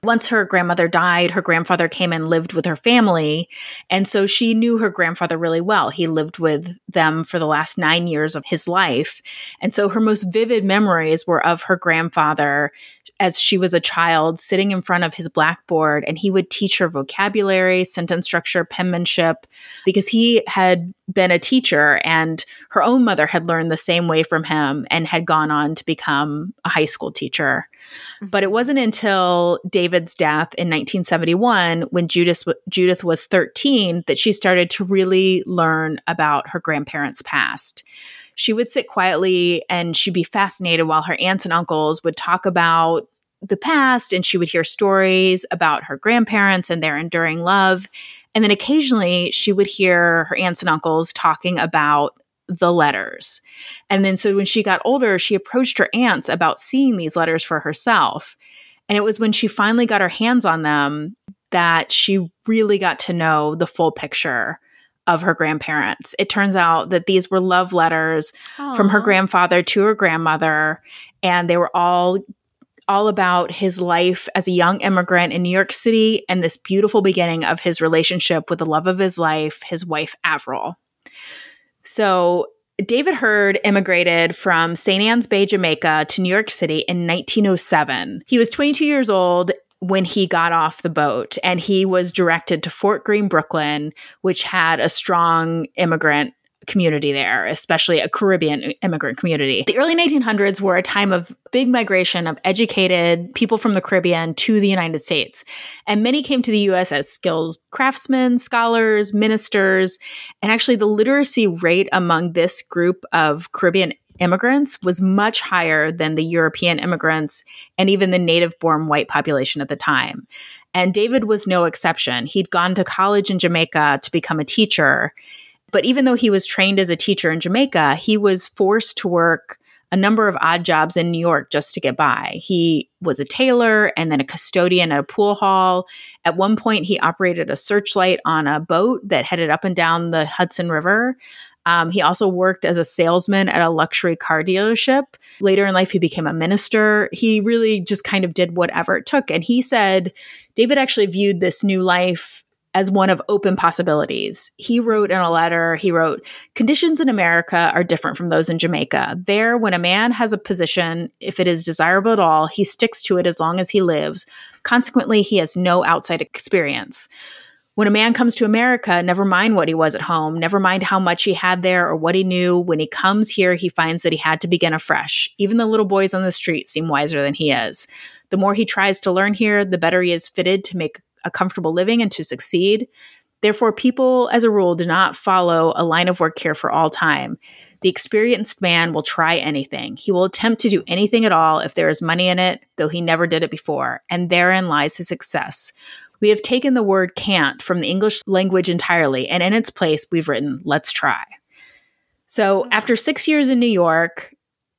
Once her grandmother died, her grandfather came and lived with her family. And so she knew her grandfather really well. He lived with them for the last 9 years of his life. And so her most vivid memories were of her grandfather as she was a child, sitting in front of his blackboard, and he would teach her vocabulary, sentence structure, penmanship, because he had been a teacher and her own mother had learned the same way from him and had gone on to become a high school teacher. But it wasn't until David's death in 1971, when Judith was 13, that she started to really learn about her grandparents' past. She would sit quietly and she'd be fascinated while her aunts and uncles would talk about the past, and she would hear stories about her grandparents and their enduring love. And then occasionally she would hear her aunts and uncles talking about the letters. And then so when she got older, she approached her aunts about seeing these letters for herself. And it was when she finally got her hands on them that she really got to know the full picture of her grandparents. It turns out that these were love letters from her grandfather to her grandmother, and they were all about his life as a young immigrant in New York City and this beautiful beginning of his relationship with the love of his life, his wife Averill. So David Hurd immigrated from St. Anne's Bay, Jamaica to New York City in 1907. He was 22 years old when he got off the boat, and he was directed to Fort Greene, Brooklyn, which had a strong immigrant community there, especially a Caribbean immigrant community. The early 1900s were a time of big migration of educated people from the Caribbean to the United States. And many came to the U.S. as skilled craftsmen, scholars, ministers. And actually, the literacy rate among this group of Caribbean immigrants was much higher than the European immigrants and even the native-born white population at the time. And David was no exception. He'd gone to college in Jamaica to become a teacher. But even though he was trained as a teacher in Jamaica, he was forced to work a number of odd jobs in New York just to get by. He was a tailor and then a custodian at a pool hall. At one point, he operated a searchlight on a boat that headed up and down the Hudson River. He also worked as a salesman at a luxury car dealership. Later in life, he became a minister. He really just kind of did whatever it took. And he said David actually viewed this new life as one of open possibilities. He wrote, "Conditions in America are different from those in Jamaica. There, when a man has a position, if it is desirable at all, he sticks to it as long as he lives. Consequently, he has no outside experience. When a man comes to America, never mind what he was at home, never mind how much he had there or what he knew, when he comes here, he finds that he had to begin afresh. Even the little boys on the street seem wiser than he is. The more he tries to learn here, the better he is fitted to make a comfortable living and to succeed. Therefore, people, as a rule, do not follow a line of work here for all time. The experienced man will try anything. He will attempt to do anything at all if there is money in it, though he never did it before, and therein lies his success. We have taken the word can't from the English language entirely, and in its place, we've written, let's try." So after 6 years in New York,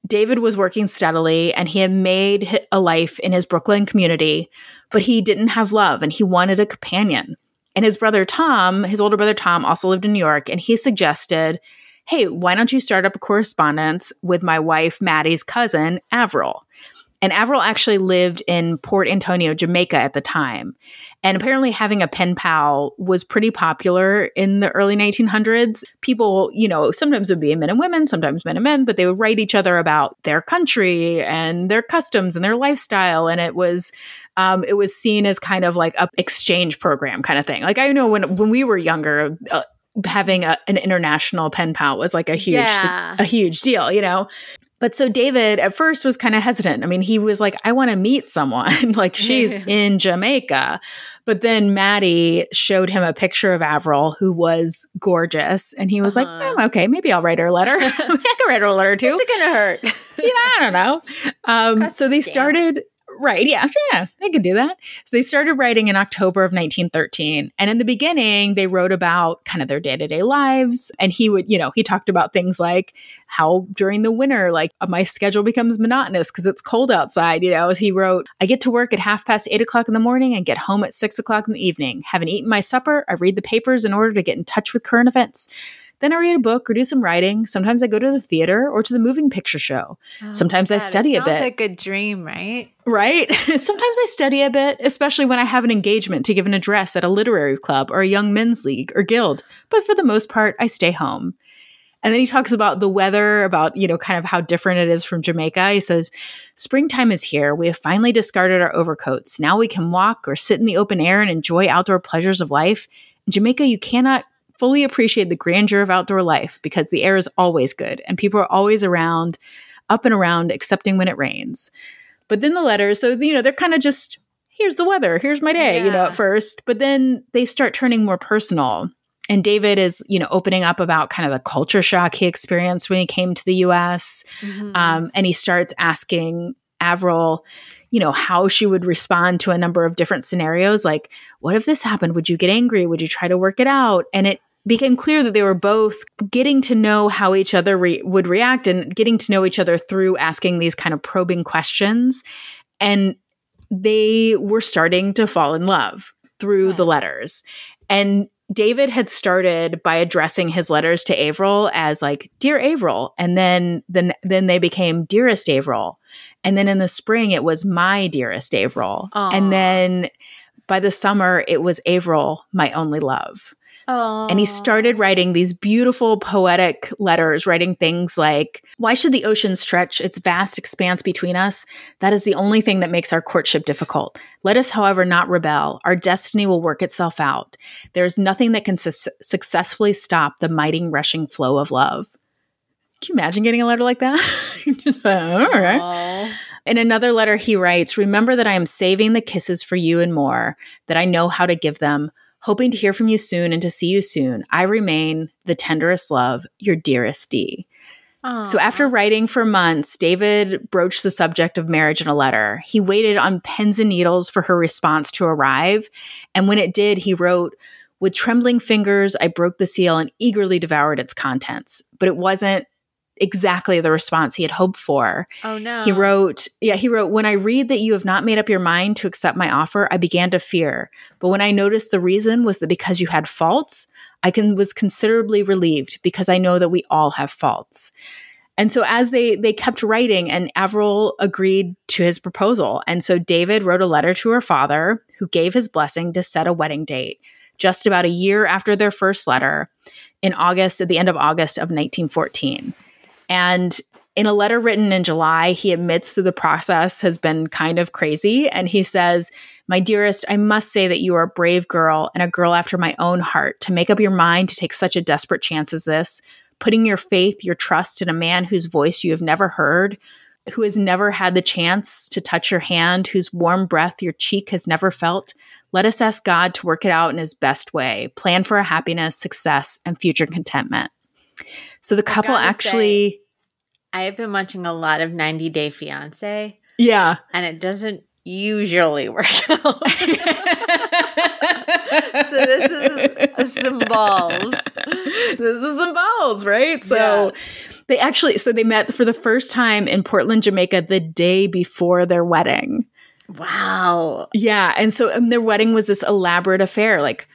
David was working steadily, and he had made a life in his Brooklyn community, but he didn't have love, and he wanted a companion. And his brother Tom, his older brother Tom, also lived in New York, and he suggested, "Hey, why don't you start up a correspondence with my wife Maddie's cousin, Averill?" And Averill actually lived in Port Antonio, Jamaica at the time. And apparently having a pen pal was pretty popular in the early 1900s. People, you know, sometimes it would be men and women, sometimes men and men, but they would write each other about their country and their customs and their lifestyle. And it was seen as kind of like a exchange program kind of thing. Like, I know when we were younger, having an international pen pal was like a huge deal, you know? But so David at first was kind of hesitant. I mean, he was like, I want to meet someone. Like, she's in Jamaica. But then Maddie showed him a picture of Averill, who was gorgeous. And he was like, oh, okay, maybe I'll write her a letter. I can write her a letter too. What's it going to hurt? You know, I don't know. So they started... Right. Yeah, I could do that. So they started writing in October of 1913. And in the beginning, they wrote about kind of their day-to-day lives. And he would, you know, he talked about things like how during the winter, like my schedule becomes monotonous because it's cold outside. You know, he wrote, I get to work at 8:30 in the morning and get home at 6:00 in the evening. Haven't eaten my supper. I read the papers in order to get in touch with current events. Then I read a book or do some writing. Sometimes I go to the theater or to the moving picture show. Oh, sometimes I study a bit. Sounds like a dream, right? Right? Sometimes I study a bit, especially when I have an engagement to give an address at a literary club or a young men's league or guild. But for the most part, I stay home. And then he talks about the weather, about, you know, kind of how different it is from Jamaica. He says, springtime is here. We have finally discarded our overcoats. Now we can walk or sit in the open air and enjoy outdoor pleasures of life. In Jamaica, you cannot fully appreciate the grandeur of outdoor life because the air is always good and people are always around, up and around, excepting when it rains. But then the letters, so, you know, they're kind of just, here's the weather, here's my day, you know, at first. But then they start turning more personal. And David is, you know, opening up about kind of the culture shock he experienced when he came to the U.S. Mm-hmm. And he starts asking Averill, you know, how she would respond to a number of different scenarios. Like, what if this happened? Would you get angry? Would you try to work it out? And it became clear that they were both getting to know how each other would react and getting to know each other through asking these kind of probing questions. And they were starting to fall in love through the letters. And David had started by addressing his letters to Averill as like, Dear Averill. And then they became Dearest Averill. And then in the spring, it was My Dearest Averill. Aww. And then by the summer, it was Averill, My Only Love. Aww. And he started writing these beautiful poetic letters, writing things like, why should the ocean stretch its vast expanse between us? That is the only thing that makes our courtship difficult. Let us, however, not rebel. Our destiny will work itself out. There is nothing that can successfully stop the mighty rushing flow of love. Can you imagine getting a letter like that? Just, all right. Aww. In another letter, he writes, remember that I am saving the kisses for you and more, that I know how to give them. Hoping to hear from you soon and to see you soon, I remain the tenderest love, your dearest D. Aww. So after writing for months, David broached the subject of marriage in a letter. He waited on pens and needles for her response to arrive. And when it did, he wrote, with trembling fingers, I broke the seal and eagerly devoured its contents. But it wasn't exactly the response he had hoped for. Oh, no. He wrote, when I read that you have not made up your mind to accept my offer, I began to fear. But when I noticed the reason was that because you had faults, I was considerably relieved because I know that we all have faults. And so as they kept writing, and Averill agreed to his proposal. And so David wrote a letter to her father, who gave his blessing to set a wedding date. Just about a year after their first letter, in August, at the end of August of 1914. And in a letter written in July, he admits that the process has been kind of crazy. And he says, my dearest, I must say that you are a brave girl and a girl after my own heart to make up your mind to take such a desperate chance as this, putting your faith, your trust in a man whose voice you have never heard, who has never had the chance to touch your hand, whose warm breath your cheek has never felt. Let us ask God to work it out in his best way, plan for our happiness, success, and future contentment. So the couple actually... I have been watching a lot of 90 Day Fiancé. Yeah. And it doesn't usually work out. So this is some balls, right? So they actually, they met for the first time in Portland, Jamaica the day before their wedding. Wow. Yeah. And so their wedding was this elaborate affair, like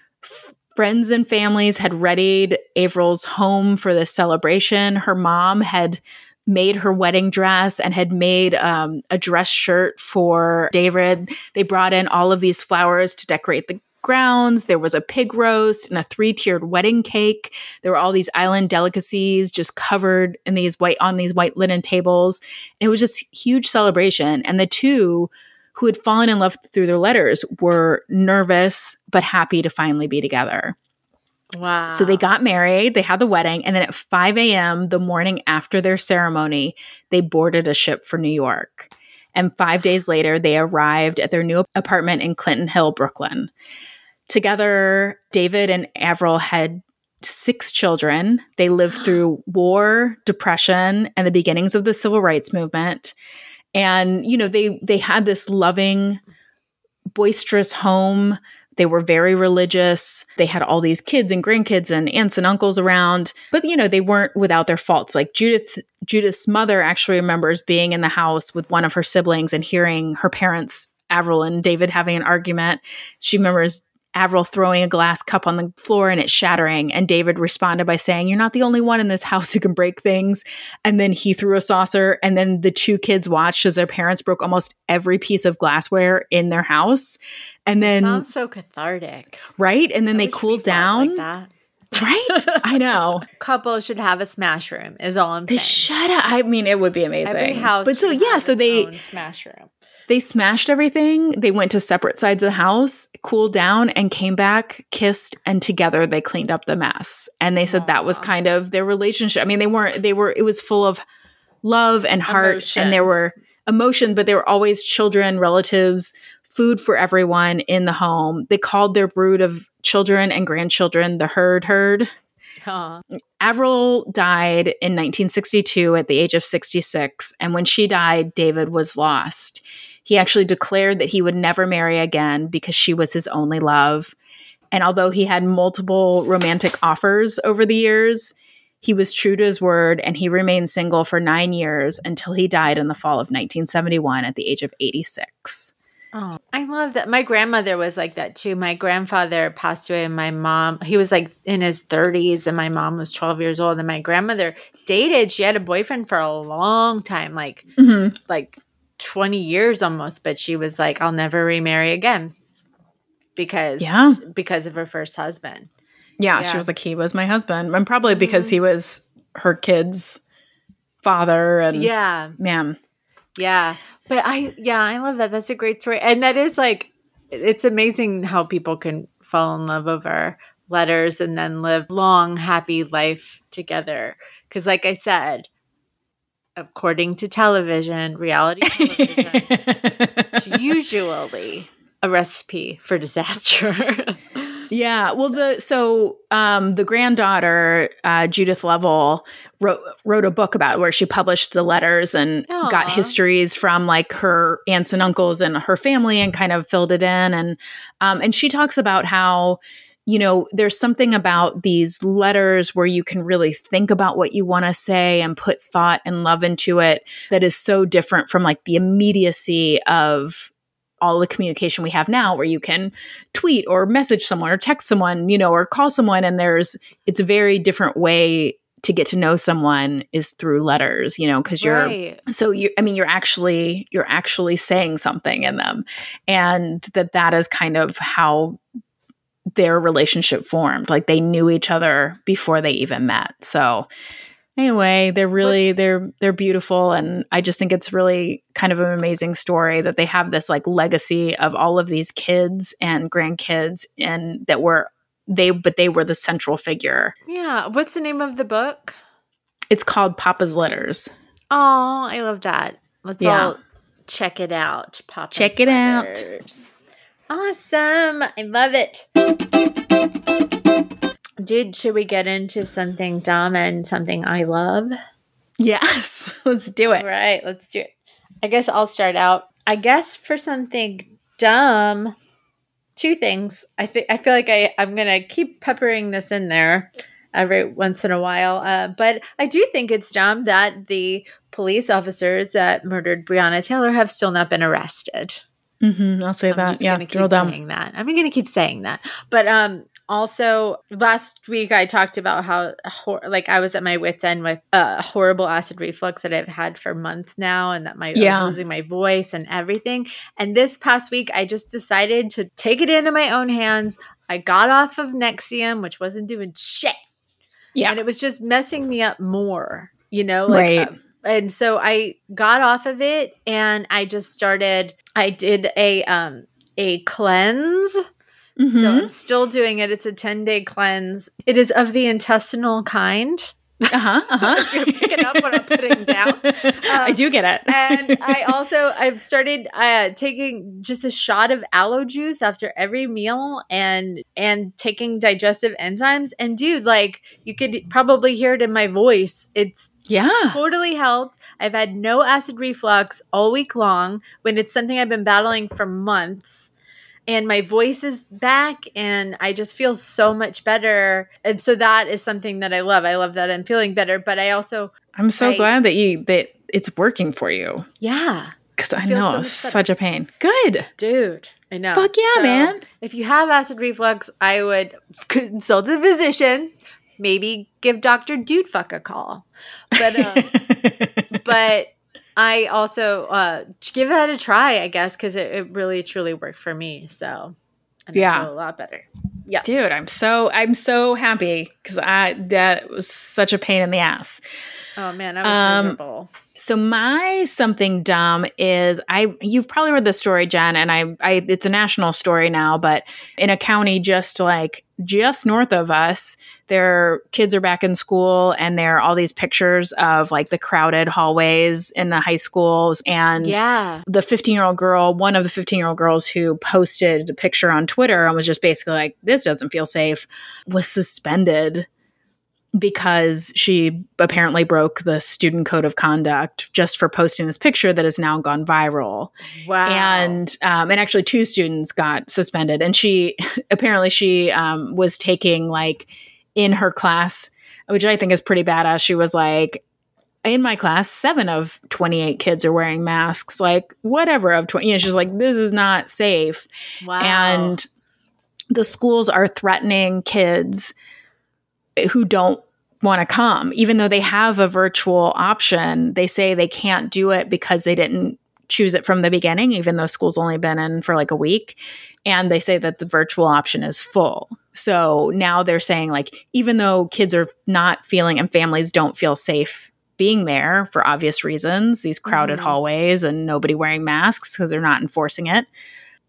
friends and families had readied Averill's home for this celebration. Her mom had made her wedding dress and had made a dress shirt for David. They brought in all of these flowers to decorate the grounds. There was a pig roast and a 3-tiered wedding cake. There were all these island delicacies just covered in these white linen tables. It was just huge celebration. And the two who had fallen in love through their letters were nervous but happy to finally be together. Wow. So they got married, they had the wedding, and then at 5 a.m. the morning after their ceremony, they boarded a ship for New York. And 5 days later, they arrived at their new apartment in Clinton Hill, Brooklyn. Together, David and Averill had 6 children. They lived through war, depression, and the beginnings of the civil rights movement. And, you know, they had this loving, boisterous home. They were very religious. They had all these kids and grandkids and aunts and uncles around. But, you know, they weren't without their faults. Like Judith's mother actually remembers being in the house with one of her siblings and hearing her parents, Averill and David, having an argument. She remembers Averill throwing a glass cup on the floor and it shattering. And David responded by saying, "You're not the only one in this house who can break things." And then he threw a saucer. And then the two kids watched as their parents broke almost every piece of glassware in their house. And then that sounds so cathartic. Right? And then they cooled down. Like that. Right? I know. Couples should have a smash room is all I'm saying. Shut up. I mean, it would be amazing. Every house but so yeah, so they smash room. They smashed everything. They went to separate sides of the house, cooled down, and came back, kissed, and together they cleaned up the mess. And they said that was kind of their relationship. I mean, it was full of love and heart and there were emotion, but there were always children, relatives, food for everyone in the home. They called their brood of children and grandchildren the Hurd. Huh. Averill died in 1962 at the age of 66. And when she died, David was lost. He actually declared that he would never marry again because she was his only love. And although he had multiple romantic offers over the years, he was true to his word and he remained single for 9 years until he died in the fall of 1971 at the age of 86. Oh, I love that. My grandmother was like that too. My grandfather passed away and my mom, he was like in his 30s and my mom was 12 years old and my grandmother dated. She had a boyfriend for a long time, like, 20 years almost, but she was like, "I'll never remarry again," because of her first husband. Yeah, she was like, "He was my husband," and probably because he was her kid's father. And but I love that. That's a great story, and that is like, it's amazing how people can fall in love over letters and then live long, happy life together. Because, like I said, according to television, reality television, it's usually a recipe for disaster. Yeah. Well, the granddaughter, Judith Lovell, wrote a book about it where she published the letters and got histories from like her aunts and uncles and her family and kind of filled it in. And she talks about how, you know, there's something about these letters where you can really think about what you want to say and put thought and love into it that is so different from like the immediacy of all the communication we have now, where you can tweet or message someone or text someone, you know, or call someone. And it's a very different way to get to know someone is through letters, you know, because you're actually saying something in them. And that is kind of how their relationship formed. Like they knew each other before they even met. So anyway, they're beautiful. And I just think it's really kind of an amazing story that they have this like legacy of all of these kids and grandkids and that were they were the central figure. Yeah. What's the name of the book? It's called Papa's Letters. Oh, I love that. Let's all check it out. Papa's Letters. Check it out. Awesome. I love it. Dude, should we get into something dumb and something I love? Yes. Let's do it. All right. Let's do it. I guess I'll start out. I guess for something dumb, two things. I feel like I'm going to keep peppering this in there every once in a while. But I do think it's dumb that the police officers that murdered Breonna Taylor have still not been arrested. I'll say I'm that. Yeah, drill down. I'm going to keep saying that. But Also, last week I talked about how I was at my wit's end with horrible acid reflux that I've had for months now, and that I was losing my voice and everything. And this past week, I just decided to take it into my own hands. I got off of Nexium, which wasn't doing shit. Yeah. And it was just messing me up more, right. And so I got off of it, and I just started – I did a cleanse. Mm-hmm. So I'm still doing it. It's a 10-day cleanse. It is of the intestinal kind. Uh-huh, uh-huh. You're picking up what I'm putting down. I do get it. And I've started taking just a shot of aloe juice after every meal and taking digestive enzymes. And dude, you could probably hear it in my voice. It's totally helped. I've had no acid reflux all week long, when it's something I've been battling for months. And my voice is back, and I just feel so much better. And so that is something that I love. I love that I'm feeling better, but I'm so glad that it's working for you. Yeah. Because I know it's such a pain. Good. Dude, I know. Fuck yeah, so, man. If you have acid reflux, I would consult a physician. Maybe give Dr. Dudefuck a call. But, but I also give that a try, I guess, because it really, truly worked for me. So, I feel a lot better. Yeah, dude, I'm so happy, because that was such a pain in the ass. Oh man, I was miserable. So my something dumb is you've probably heard this story, Jen, and it's a national story now, but in a county just north of us, their kids are back in school, and there are all these pictures of the crowded hallways in the high schools. And the 15-year-old girl, one of the 15-year-old girls who posted a picture on Twitter and was just basically like, this doesn't feel safe, was suspended because she apparently broke the student code of conduct just for posting this picture that has now gone viral. Wow. And actually 2 students got suspended. And she was taking in her class, which I think is pretty badass. She was like, in my class, 7 of 28 kids are wearing masks, whatever of 20. She's like, this is not safe. Wow. And the schools are threatening kids who don't want to come, even though they have a virtual option. They say they can't do it because they didn't choose it from the beginning, even though school's only been in for a week. And they say that the virtual option is full. So now they're saying even though kids are not feeling and families don't feel safe being there for obvious reasons, these crowded hallways and nobody wearing masks because they're not enforcing it,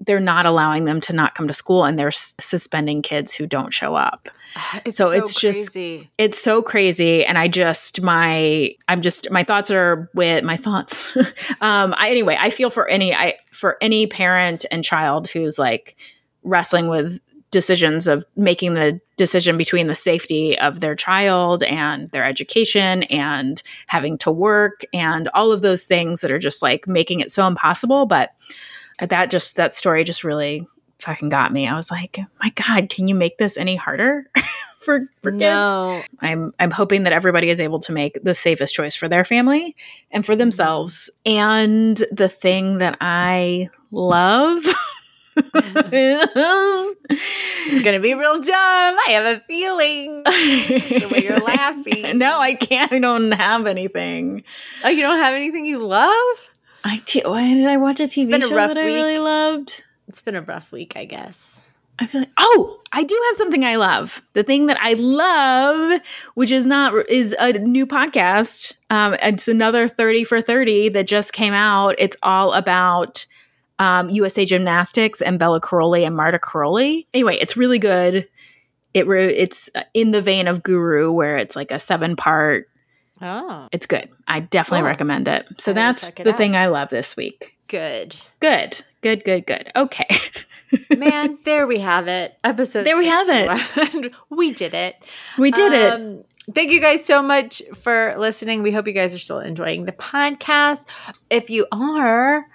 they're not allowing them to not come to school, and they're suspending kids who don't show up. It's so crazy. And my thoughts are with my thoughts. Anyway, I feel for any parent and child who's wrestling with decisions of making the decision between the safety of their child and their education and having to work and all of those things that are just making it so impossible. But that story just really fucking got me. I was like, my God, can you make this any harder for kids? I'm hoping that everybody is able to make the safest choice for their family and for themselves. And the thing that I love it's gonna be real dumb. I have a feeling. The way you're laughing. No, I can't. I don't have anything. Oh, you don't have anything you love? Why did I watch a TV show that I really loved? It's been a rough week, I guess. I feel I do have something I love. The thing that I love, which is a new podcast. It's another 30 for 30 that just came out. It's all about USA Gymnastics and Bella Caroli and Marta Caroli. Anyway, it's really good. It's in the vein of Guru, where it's a 7-part. Oh, it's good. I definitely recommend it. So that's the thing I love this week. Good. Okay. Man, there we have it. Episode 61. We did it. Thank you guys so much for listening. We hope you guys are still enjoying the podcast. If you are,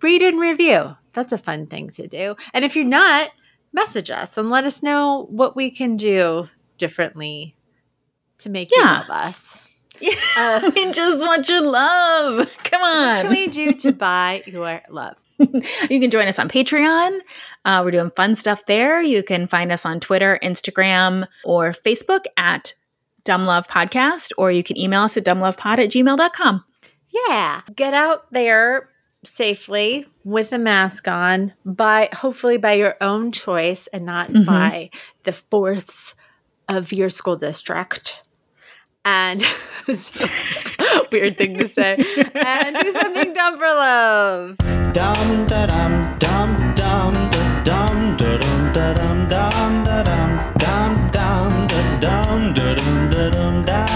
read and review. That's a fun thing to do. And if you're not, message us and let us know what we can do differently to make you love us. Yeah, we just want your love. Come on. What can we do to buy your love? You can join us on Patreon. We're doing fun stuff there. You can find us on Twitter, Instagram, or Facebook at Dumb Love Podcast, or you can email us at dumblovepod@gmail.com. Yeah. Get out there safely with a mask on, hopefully by your own choice and not by the force of your school district. And weird thing to say. And do something dumb for love. Dum da dum dum dum da dum da dum da dum dum da dum dum dum da dum da dum da dum da.